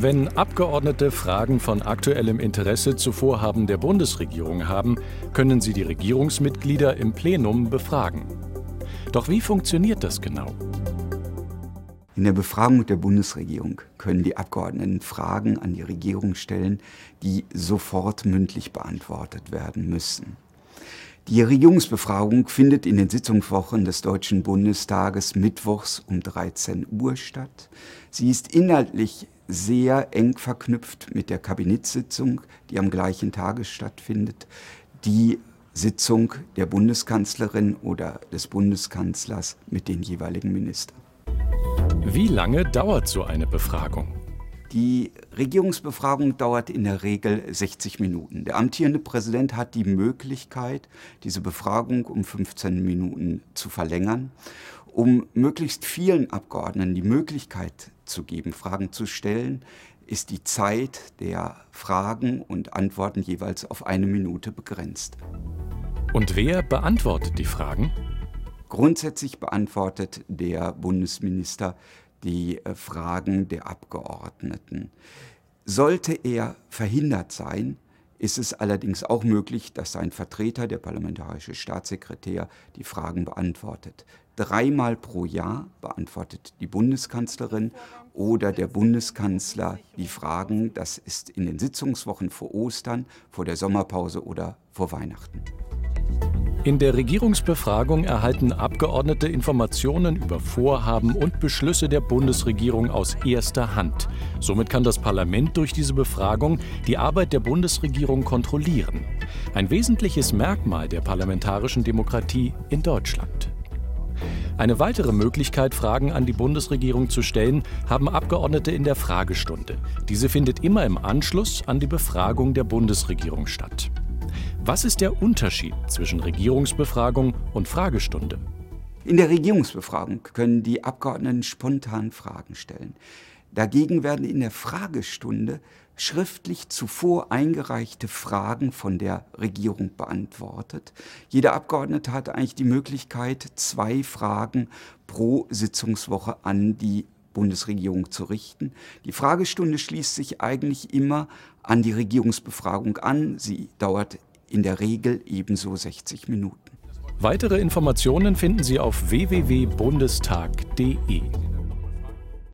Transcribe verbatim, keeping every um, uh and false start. Wenn Abgeordnete Fragen von aktuellem Interesse zu Vorhaben der Bundesregierung haben, können sie die Regierungsmitglieder im Plenum befragen. Doch wie funktioniert das genau? In der Befragung der Bundesregierung können die Abgeordneten Fragen an die Regierung stellen, die sofort mündlich beantwortet werden müssen. Die Regierungsbefragung findet in den Sitzungswochen des Deutschen Bundestages mittwochs um dreizehn Uhr statt. Sie ist inhaltlich sehr eng verknüpft mit der Kabinettssitzung, die am gleichen Tage stattfindet. Die Sitzung der Bundeskanzlerin oder des Bundeskanzlers mit den jeweiligen Ministern. Wie lange dauert so eine Befragung? Die Regierungsbefragung dauert in der Regel sechzig Minuten. Der amtierende Präsident hat die Möglichkeit, diese Befragung um fünfzehn Minuten zu verlängern, um möglichst vielen Abgeordneten die Möglichkeit zu geben, Fragen zu stellen. Ist die Zeit der Fragen und Antworten jeweils auf eine Minute begrenzt. Und wer beantwortet die Fragen? Grundsätzlich beantwortet der Bundesminister die Fragen der Abgeordneten. Sollte er verhindert sein, ist es allerdings auch möglich, dass sein Vertreter, der parlamentarische Staatssekretär, die Fragen beantwortet. Dreimal pro Jahr beantwortet die Bundeskanzlerin oder der Bundeskanzler die Fragen. Das ist in den Sitzungswochen vor Ostern, vor der Sommerpause oder vor Weihnachten. In der Regierungsbefragung erhalten Abgeordnete Informationen über Vorhaben und Beschlüsse der Bundesregierung aus erster Hand. Somit kann das Parlament durch diese Befragung die Arbeit der Bundesregierung kontrollieren. Ein wesentliches Merkmal der parlamentarischen Demokratie in Deutschland. Eine weitere Möglichkeit, Fragen an die Bundesregierung zu stellen, haben Abgeordnete in der Fragestunde. Diese findet immer im Anschluss an die Befragung der Bundesregierung statt. Was ist der Unterschied zwischen Regierungsbefragung und Fragestunde? In der Regierungsbefragung können die Abgeordneten spontan Fragen stellen. Dagegen werden in der Fragestunde schriftlich zuvor eingereichte Fragen von der Regierung beantwortet. Jeder Abgeordnete hat eigentlich die Möglichkeit, zwei Fragen pro Sitzungswoche an die Bundesregierung zu richten. Die Fragestunde schließt sich eigentlich immer an die Regierungsbefragung an. Sie dauert in der Regel ebenso sechzig Minuten. Weitere Informationen finden Sie auf w w w punkt bundestag punkt d e.